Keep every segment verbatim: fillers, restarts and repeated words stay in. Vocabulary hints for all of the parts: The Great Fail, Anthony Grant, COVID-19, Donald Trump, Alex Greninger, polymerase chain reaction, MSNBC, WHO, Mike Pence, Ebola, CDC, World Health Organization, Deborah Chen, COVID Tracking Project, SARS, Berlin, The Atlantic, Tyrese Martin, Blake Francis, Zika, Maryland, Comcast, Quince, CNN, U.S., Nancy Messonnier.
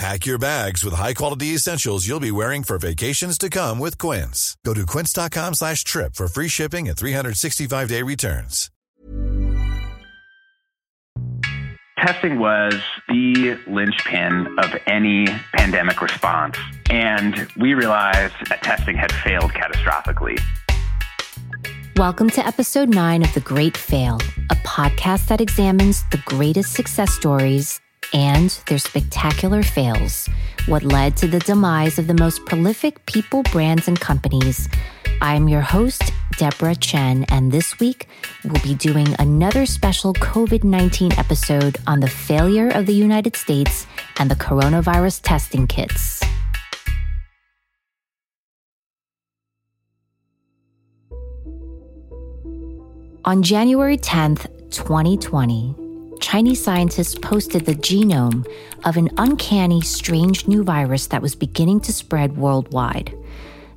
Pack your bags with high-quality essentials you'll be wearing for vacations to come with Quince. Go to quince.com slash trip for free shipping and three sixty-five day returns. Testing was the linchpin of any pandemic response, and we realized that testing had failed catastrophically. Welcome to episode nine of The Great Fail, a podcast that examines the greatest success stories and their spectacular fails, what led to the demise of the most prolific people, brands, and companies. I'm your host, Deborah Chen, and this week we'll be doing another special covid nineteen episode on the failure of the United States and the coronavirus testing kits. On January tenth, twenty twenty, Chinese scientists posted the genome of an uncanny, strange new virus that was beginning to spread worldwide.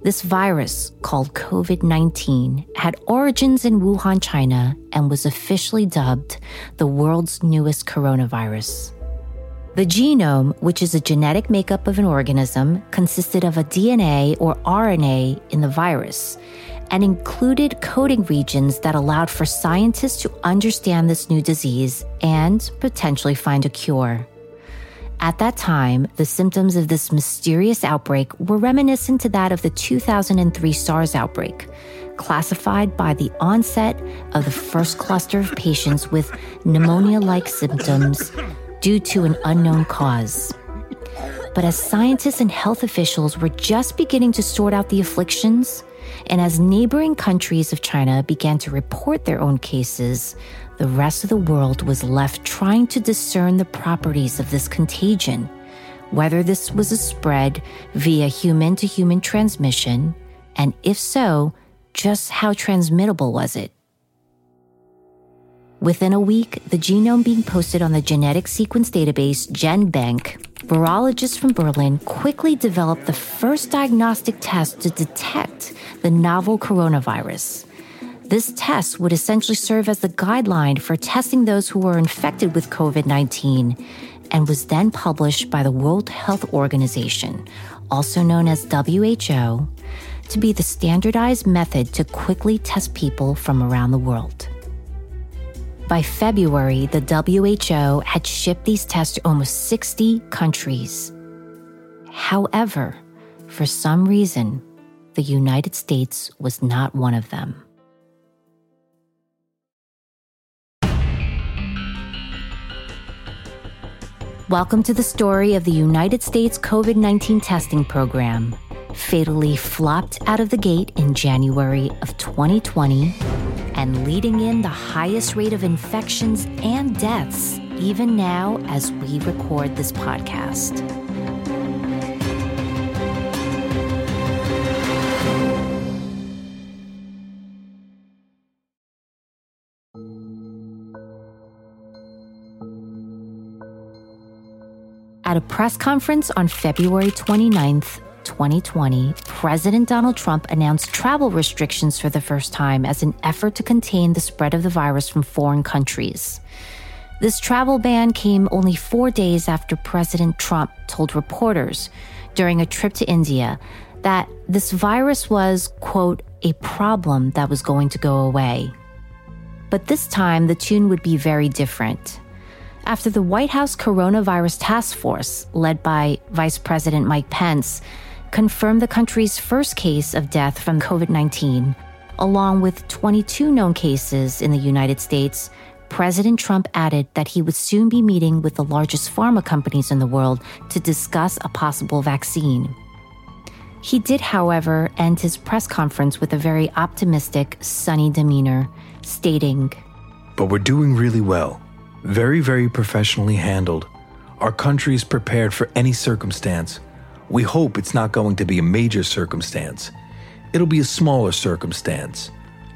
This virus, called covid nineteen, had origins in Wuhan, China, and was officially dubbed the world's newest coronavirus. The genome, which is a genetic makeup of an organism, consisted of a D N A or R N A in the virus, and included coding regions that allowed for scientists to understand this new disease and potentially find a cure. At that time, the symptoms of this mysterious outbreak were reminiscent to that of the two thousand three SARS outbreak, classified by the onset of the first cluster of patients with pneumonia-like symptoms due to an unknown cause. But as scientists and health officials were just beginning to sort out the afflictions, and as neighboring countries of China began to report their own cases, the rest of the world was left trying to discern the properties of this contagion, whether this was a spread via human-to-human transmission, and if so, just how transmittable was it? Within a week, the genome being posted on the genetic sequence database GenBank, virologists from Berlin quickly developed the first diagnostic test to detect the novel coronavirus. This test would essentially serve as the guideline for testing those who were infected with covid nineteen and was then published by the World Health Organization, also known as W H O, to be the standardized method to quickly test people from around the world. By February, the W H O had shipped these tests to almost sixty countries. However, for some reason, the United States was not one of them. Welcome to the story of the United States covid nineteen testing program, fatally flopped out of the gate in January of twenty twenty, and leading in the highest rate of infections and deaths, even now as we record this podcast. At a press conference on February twenty-ninth, twenty twenty, President Donald Trump announced travel restrictions for the first time as an effort to contain the spread of the virus from foreign countries. This travel ban came only four days after President Trump told reporters during a trip to India that this virus was, quote, a problem that was going to go away. But this time, the tune would be very different. After the White House Coronavirus Task Force, led by Vice President Mike Pence, confirmed the country's first case of death from covid nineteen, along with twenty-two known cases in the United States, President Trump added that he would soon be meeting with the largest pharma companies in the world to discuss a possible vaccine. He did, however, end his press conference with a very optimistic, sunny demeanor, stating, "But we're doing really well. Very, very professionally handled. Our country is prepared for any circumstance. We hope it's not going to be a major circumstance. It'll be a smaller circumstance.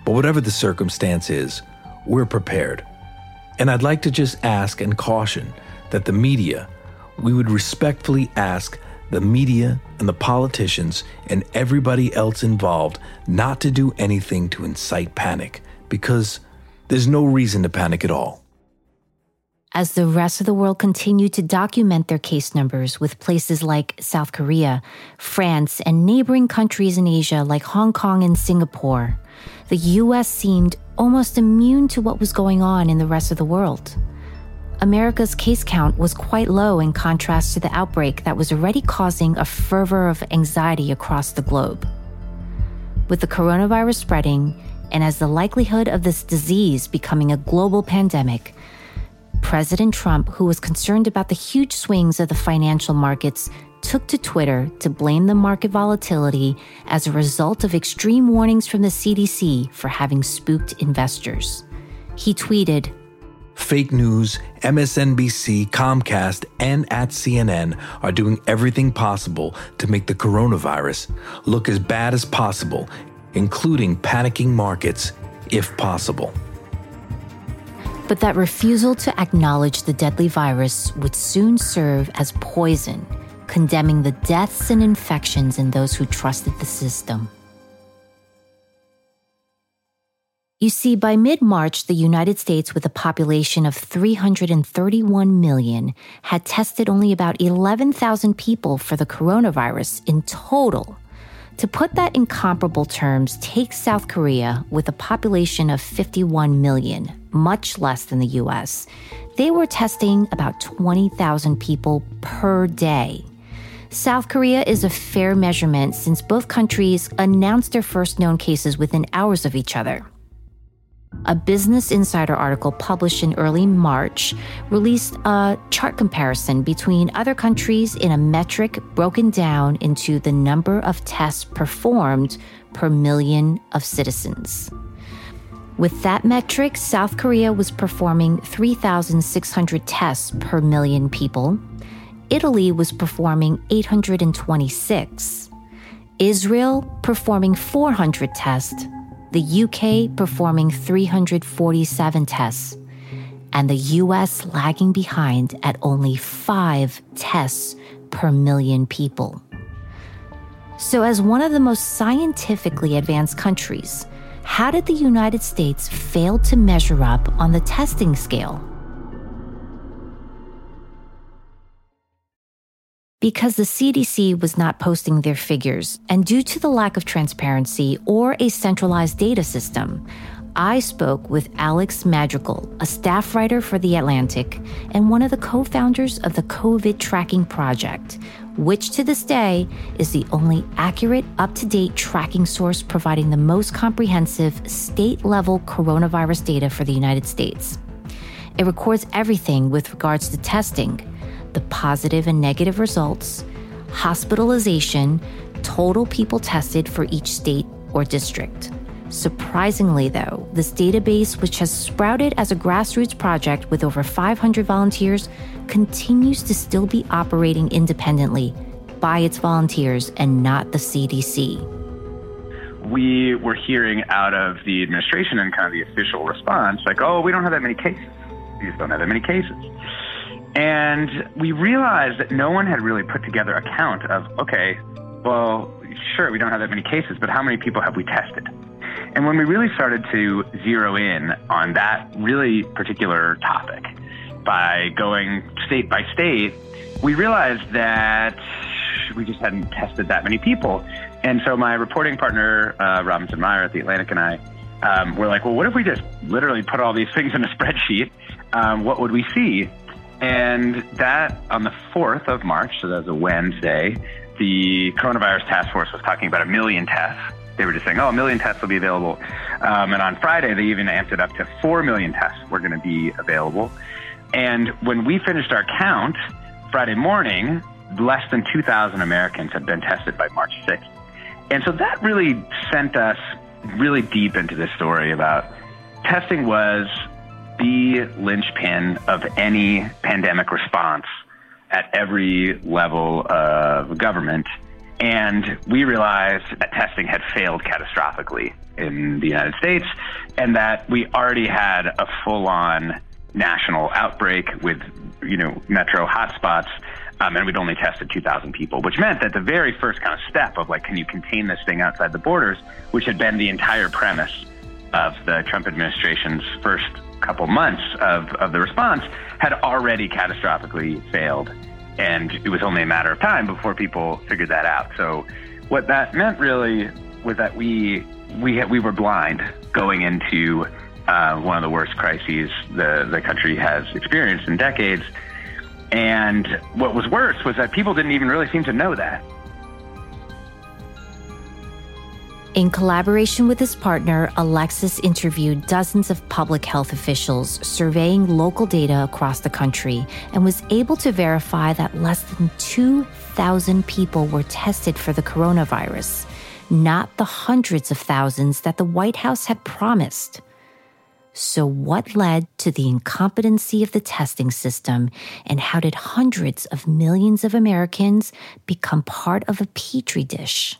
But whatever the circumstance is, we're prepared. And I'd like to just ask and caution that the media, we would respectfully ask the media and the politicians and everybody else involved not to do anything to incite panic, because there's no reason to panic at all." As the rest of the world continued to document their case numbers with places like South Korea, France, and neighboring countries in Asia like Hong Kong and Singapore, the U S seemed almost immune to what was going on in the rest of the world. America's case count was quite low in contrast to the outbreak that was already causing a fervor of anxiety across the globe. With the coronavirus spreading, and as the likelihood of this disease becoming a global pandemic, President Trump, who was concerned about the huge swings of the financial markets, took to Twitter to blame the market volatility as a result of extreme warnings from the C D C for having spooked investors. He tweeted, "Fake news, M S N B C, Comcast, and at C N N are doing everything possible to make the coronavirus look as bad as possible, including panicking markets, if possible." But that refusal to acknowledge the deadly virus would soon serve as poison, condemning the deaths and infections in those who trusted the system. You see, by mid-March, the United States, with a population of three hundred thirty-one million, had tested only about eleven thousand people for the coronavirus in total. To put that in comparable terms, take South Korea, with a population of fifty-one million, much less than the U S. They were testing about twenty thousand people per day. South Korea is a fair measurement since both countries announced their first known cases within hours of each other. A Business Insider article published in early March released a chart comparison between other countries in a metric broken down into the number of tests performed per million of citizens. With that metric, South Korea was performing three thousand six hundred tests per million people. Italy was performing eight hundred twenty-six. Israel performing four hundred tests. The U K performing three hundred forty-seven tests, and the U S lagging behind at only five tests per million people. So as one of the most scientifically advanced countries, how did the United States fail to measure up on the testing scale? Because the C D C was not posting their figures, and due to the lack of transparency or a centralized data system, I spoke with Alex Madrigal, a staff writer for The Atlantic and one of the co-founders of the COVID Tracking Project, which to this day is the only accurate, up-to-date tracking source providing the most comprehensive state-level coronavirus data for the United States. It records everything with regards to testing, the positive and negative results, hospitalization, total people tested for each state or district. Surprisingly, though, this database, which has sprouted as a grassroots project with over five hundred volunteers, continues to still be operating independently by its volunteers and not the C D C. We were hearing out of the administration and kind of the official response, like, oh, we don't have that many cases. We just don't have that many cases. And we realized that no one had really put together a count of, okay, well, sure, we don't have that many cases, but how many people have we tested? And when we really started to zero in on that really particular topic by going state by state, we realized that we just hadn't tested that many people. And so my reporting partner, uh, Robinson Meyer at The Atlantic, and I um, were like, well, what if we just literally put all these things in a spreadsheet? Um, what would we see? And that on the fourth of March, so that was a Wednesday, the coronavirus task force was talking about a million tests. They were just saying, oh, a million tests will be available. Um, and on Friday, they even amped it up to four million tests were going to be available. And when we finished our count Friday morning, less than two thousand Americans had been tested by March sixth. And so that really sent us really deep into this story about testing was the linchpin of any pandemic response at every level of government. And we realized that testing had failed catastrophically in the United States and that we already had a full-on national outbreak with, you know, metro hotspots, um, and we'd only tested two thousand people, which meant that the very first kind of step of, like, can you contain this thing outside the borders, which had been the entire premise of the Trump administration's first couple months of, of the response, had already catastrophically failed. And it was only a matter of time before people figured that out. So what that meant really was that we we had, we were blind going into uh, one of the worst crises the, the country has experienced in decades. And what was worse was that people didn't even really seem to know that. In collaboration with his partner, Alexis interviewed dozens of public health officials surveying local data across the country and was able to verify that less than two thousand people were tested for the coronavirus, not the hundreds of thousands that the White House had promised. So what led to the incompetency of the testing system, and how did hundreds of millions of Americans become part of a petri dish?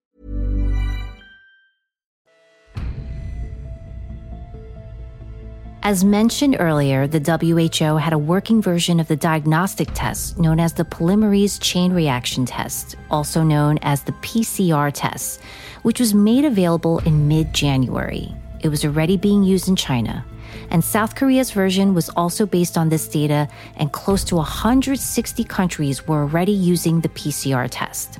As mentioned earlier, the W H O had a working version of the diagnostic test known as the polymerase chain reaction test, also known as the P C R test, which was made available in mid-January. It was already being used in China. And South Korea's version was also based on this data, and close to one hundred sixty countries were already using the P C R test.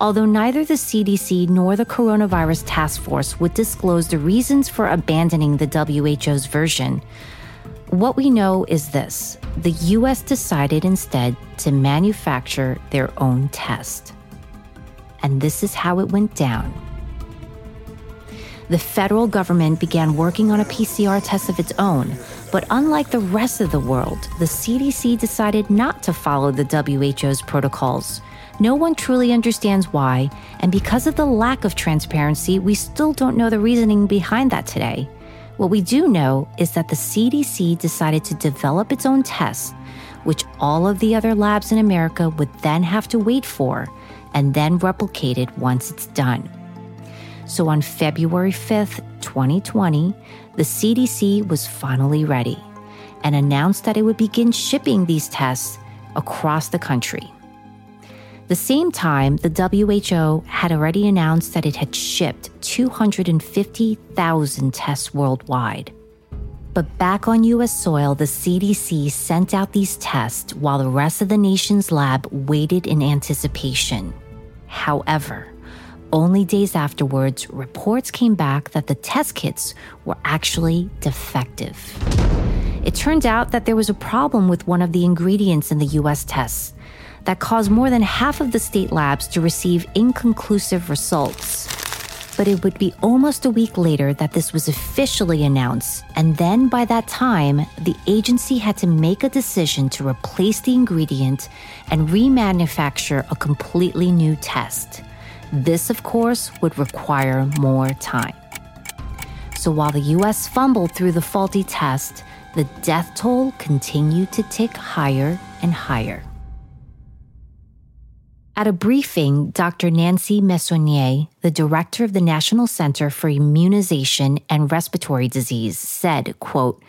Although neither the C D C nor the Coronavirus Task Force would disclose the reasons for abandoning the W H O's version, what we know is this: the U S decided instead to manufacture their own test. And this is how it went down. The federal government began working on a P C R test of its own, but unlike the rest of the world, the C D C decided not to follow the W H O's protocols. No one truly understands why, and because of the lack of transparency, we still don't know the reasoning behind that today. What we do know is that the C D C decided to develop its own test, which all of the other labs in America would then have to wait for, and then replicate it once it's done. So on February fifth, twenty twenty, the C D C was finally ready and announced that it would begin shipping these tests across the country. At the same time, the W H O had already announced that it had shipped two hundred fifty thousand tests worldwide. But back on U S soil, the C D C sent out these tests while the rest of the nation's lab waited in anticipation. However, only days afterwards, reports came back that the test kits were actually defective. It turned out that there was a problem with one of the ingredients in the U S tests that caused more than half of the state labs to receive inconclusive results. but it would be almost a week later that this was officially announced. And then by that time, the agency had to make a decision to replace the ingredient and remanufacture a completely new test. This, of course, would require more time. So while the U S fumbled through the faulty test, the death toll continued to tick higher and higher. At a briefing, Doctor Nancy Messonnier, the director of the National Center for Immunization and Respiratory Disease, said, quote,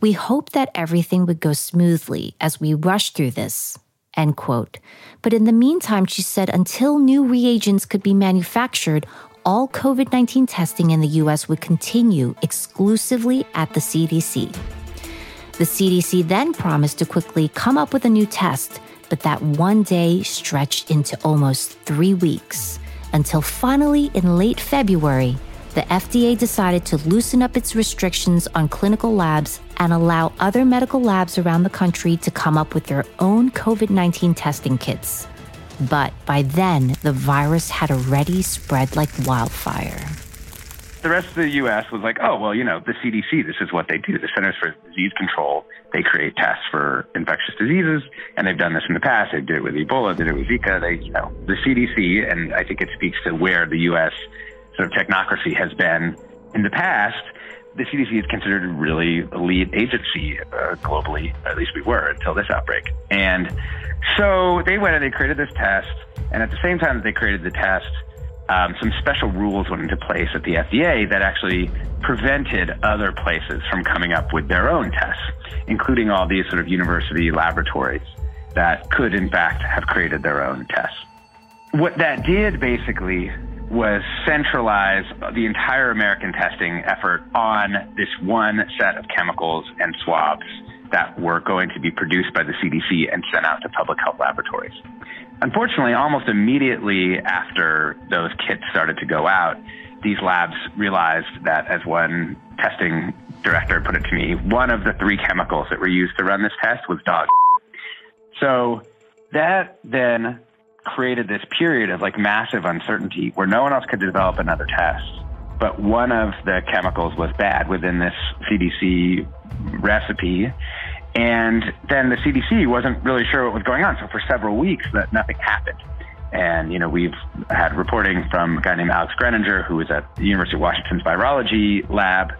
"We hope that everything would go smoothly as we rush through this," end quote. But in the meantime, she said, until new reagents could be manufactured, all COVID nineteen testing in the U S would continue exclusively at the C D C. The C D C then promised to quickly come up with a new test, but that one day stretched into almost three weeks, until finally in late February, the F D A decided to loosen up its restrictions on clinical labs and allow other medical labs around the country to come up with their own COVID nineteen testing kits. But by then, the virus had already spread like wildfire. The rest of the U S was like, oh, well, you know, the C D C, this is what they do. The Centers for Disease Control, they create tests for infectious diseases, and they've done this in the past. They did it with Ebola, they did it with Zika. They, you know, the C D C, and I think it speaks to where the U S sort of technocracy has been in the past. The C D C is considered a really elite agency uh, globally, or at least we were until this outbreak. And so they went and they created this test. And at the same time that they created the test, Um, some special rules went into place at the F D A that actually prevented other places from coming up with their own tests, including all these sort of university laboratories that could, in fact, have created their own tests. What that did, basically, was centralize the entire American testing effort on this one set of chemicals and swabs that were going to be produced by the C D C and sent out to public health laboratories. Unfortunately, almost immediately after those kits started to go out, these labs realized that, as one testing director put it to me, one of the three chemicals that were used to run this test was dog. So that then created this period of like massive uncertainty where no one else could develop another test. But one of the chemicals was bad within this C D C recipe. And then the C D C wasn't really sure what was going on. So for several weeks, that nothing happened. And, you know, we've had reporting from a guy named Alex Greninger, who was at the University of Washington's virology lab,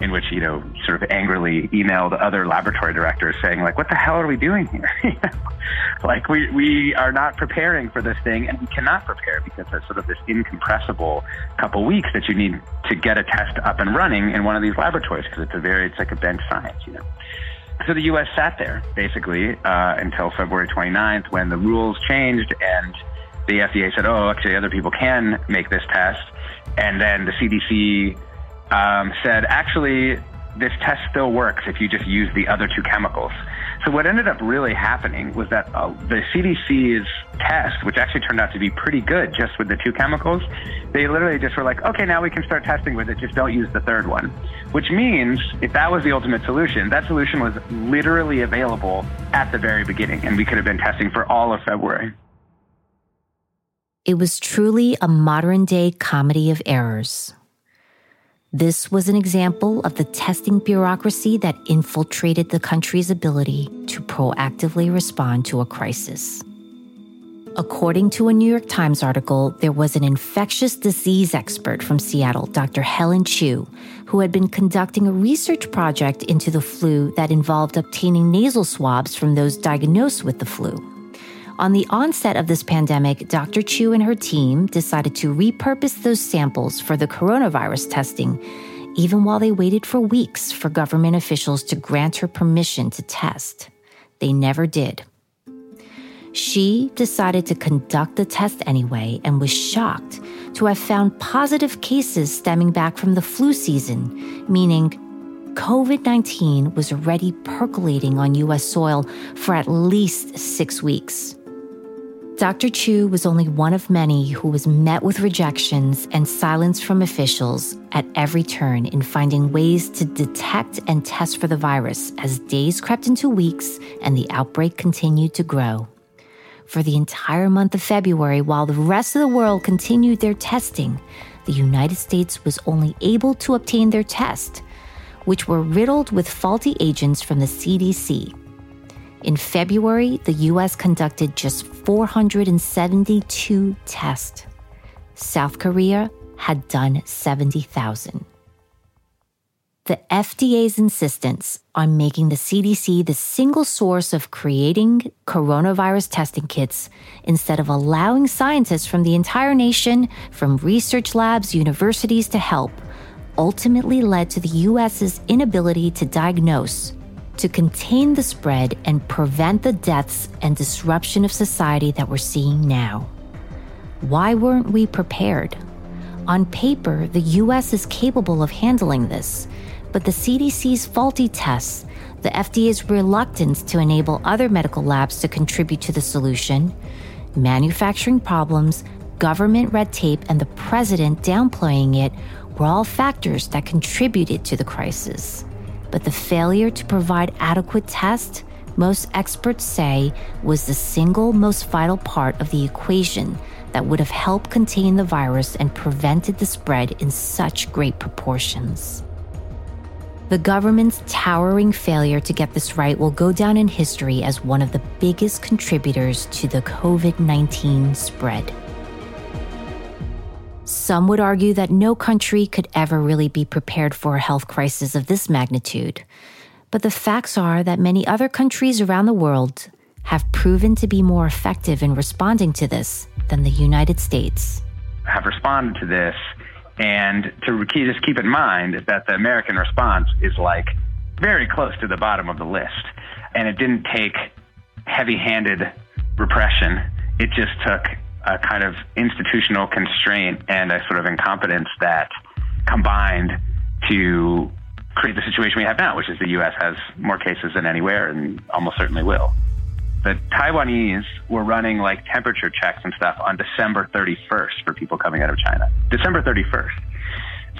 in which, you know, sort of angrily emailed other laboratory directors saying, like, what the hell are we doing here? you know? Like, we, we are not preparing for this thing, and we cannot prepare because there's sort of this incompressible couple weeks that you need to get a test up and running in one of these laboratories, because it's a very, it's like a bench science, you know. So the U S sat there, basically, uh, until February twenty-ninth, when the rules changed and the F D A said, oh, actually, other people can make this test. And then the C D C um, said, actually, this test still works if you just use the other two chemicals. So what ended up really happening was that uh, the C D C's test, which actually turned out to be pretty good just with the two chemicals, they literally just were like, okay, now we can start testing with it, just don't use the third one. Which means if that was the ultimate solution, that solution was literally available at the very beginning, and we could have been testing for all of February. It was truly a modern-day comedy of errors. This was an example of the testing bureaucracy that infiltrated the country's ability to proactively respond to a crisis. According to a New York Times article, there was an infectious disease expert from Seattle, Doctor Helen Chu, who had been conducting a research project into the flu that involved obtaining nasal swabs from those diagnosed with the flu. On the onset of this pandemic, Doctor Chu and her team decided to repurpose those samples for the coronavirus testing, even while they waited for weeks for government officials to grant her permission to test. They never did. She decided to conduct the test anyway and was shocked to have found positive cases stemming back from the flu season, meaning COVID nineteen was already percolating on U S soil for at least six weeks. Doctor Chu was only one of many who was met with rejections and silence from officials at every turn in finding ways to detect and test for the virus as days crept into weeks and the outbreak continued to grow. For the entire month of February, while the rest of the world continued their testing, the United States was only able to obtain their test, which were riddled with faulty agents from the C D C. In February, the U S conducted just four hundred seventy-two tests. South Korea had done seventy thousand. The F D A's insistence on making the C D C the single source of creating coronavirus testing kits instead of allowing scientists from the entire nation, from research labs, universities to help, ultimately led to the U S's inability to diagnose, to contain the spread and prevent the deaths and disruption of society that we're seeing now. Why weren't we prepared? On paper, the U S is capable of handling this, but the C D C's faulty tests, the F D A's reluctance to enable other medical labs to contribute to the solution, manufacturing problems, government red tape, and the president downplaying it were all factors that contributed to the crisis. But the failure to provide adequate tests, most experts say, was the single most vital part of the equation that would have helped contain the virus and prevented the spread in such great proportions. The government's towering failure to get this right will go down in history as one of the biggest contributors to the COVID nineteen spread. Some would argue that no country could ever really be prepared for a health crisis of this magnitude. But the facts are that many other countries around the world have proven to be more effective in responding to this than the United States. Have responded to this. And to just keep in mind is that the American response is like very close to the bottom of the list. And it didn't take heavy-handed repression. It just took a kind of institutional constraint and a sort of incompetence that combined to create the situation we have now, which is the U S has more cases than anywhere and almost certainly will. The Taiwanese were running like temperature checks and stuff on December thirty-first for people coming out of China. December thirty-first.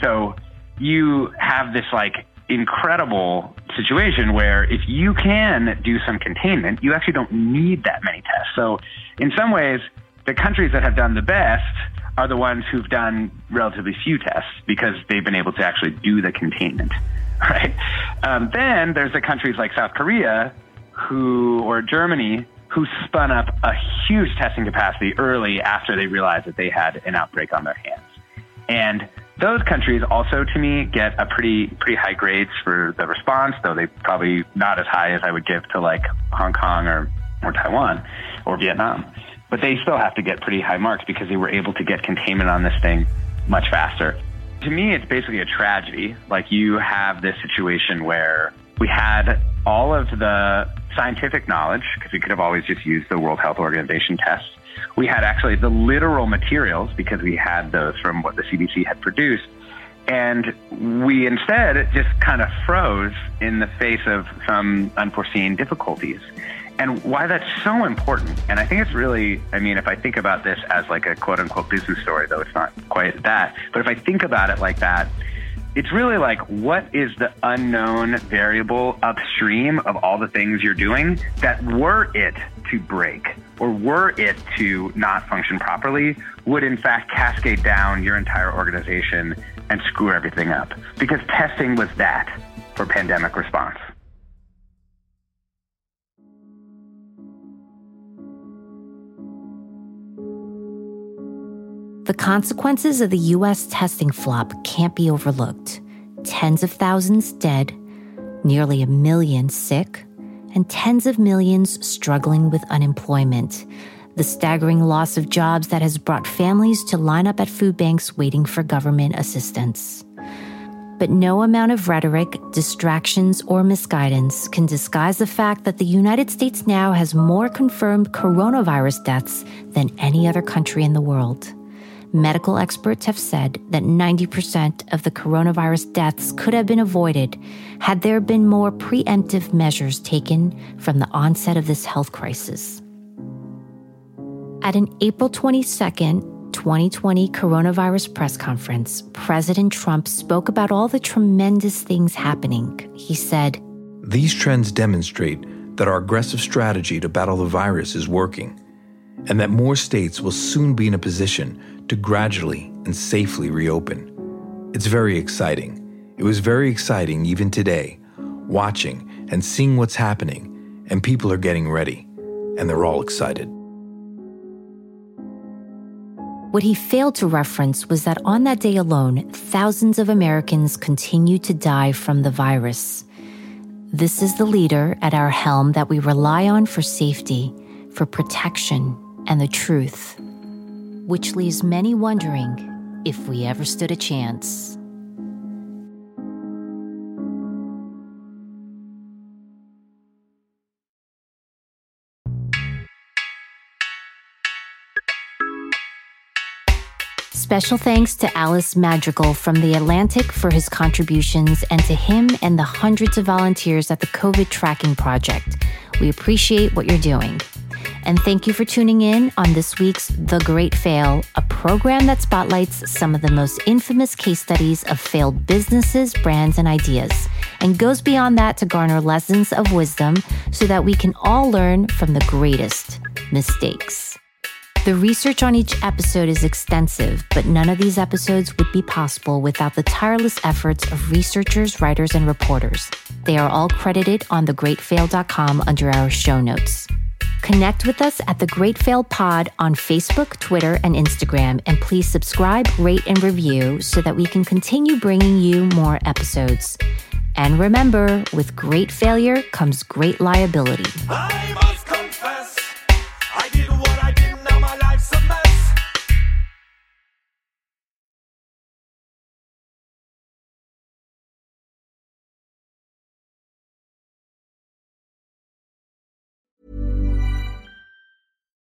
So you have this like incredible situation where if you can do some containment, you actually don't need that many tests. So in some ways, the countries that have done the best are the ones who've done relatively few tests because they've been able to actually do the containment, right? Um, then there's the countries like South Korea who or Germany, who spun up a huge testing capacity early after they realized that they had an outbreak on their hands. And those countries also, to me, get a pretty pretty high grades for the response, though they probably not as high as I would give to like Hong Kong or, or Taiwan or Vietnam. But they still have to get pretty high marks because they were able to get containment on this thing much faster. To me, it's basically a tragedy. Like you have this situation where we had all of the scientific knowledge, because we could have always just used the World Health Organization tests. We had actually the literal materials because we had those from what the C D C had produced. And we instead just kind of froze in the face of some unforeseen difficulties. And why that's so important, and I think it's really, I mean, if I think about this as like a quote unquote business story, though it's not quite that, but if I think about it like that, it's really like, what is the unknown variable upstream of all the things you're doing that were it to break or were it to not function properly would in fact cascade down your entire organization and screw everything up? Because testing was that for pandemic response. The consequences of the U S testing flop can't be overlooked. Tens of thousands dead, nearly a million sick, and tens of millions struggling with unemployment. The staggering loss of jobs that has brought families to line up at food banks waiting for government assistance. But no amount of rhetoric, distractions, or misguidance can disguise the fact that the United States now has more confirmed coronavirus deaths than any other country in the world. Medical experts have said that ninety percent of the coronavirus deaths could have been avoided had there been more preemptive measures taken from the onset of this health crisis. At an April twenty-second, twenty twenty coronavirus press conference, President Trump spoke about all the tremendous things happening. He said, "These trends demonstrate that our aggressive strategy to battle the virus is working, and that more states will soon be in a position to gradually and safely reopen. It's very exciting. It was very exciting even today, watching and seeing what's happening, and people are getting ready, and they're all excited. What he failed to reference was that on that day alone, thousands of Americans continued to die from the virus. This is the leader at our helm that we rely on for safety, for protection, and the truth, which leaves many wondering if we ever stood a chance. Special thanks to Alex Madrigal from The Atlantic for his contributions, and to him and the hundreds of volunteers at the COVID Tracking Project. We appreciate what you're doing. And thank you for tuning in on this week's The Great Fail, a program that spotlights some of the most infamous case studies of failed businesses, brands, and ideas, and goes beyond that to garner lessons of wisdom so that we can all learn from the greatest mistakes. The research on each episode is extensive, but none of these episodes would be possible without the tireless efforts of researchers, writers, and reporters. They are all credited on the great fail dot com under our show notes. Connect with us at The Great Fail Pod on Facebook, Twitter, and Instagram, and please subscribe, rate, and review so that we can continue bringing you more episodes. And remember, with great failure comes great liability. I must confess, I did what I did.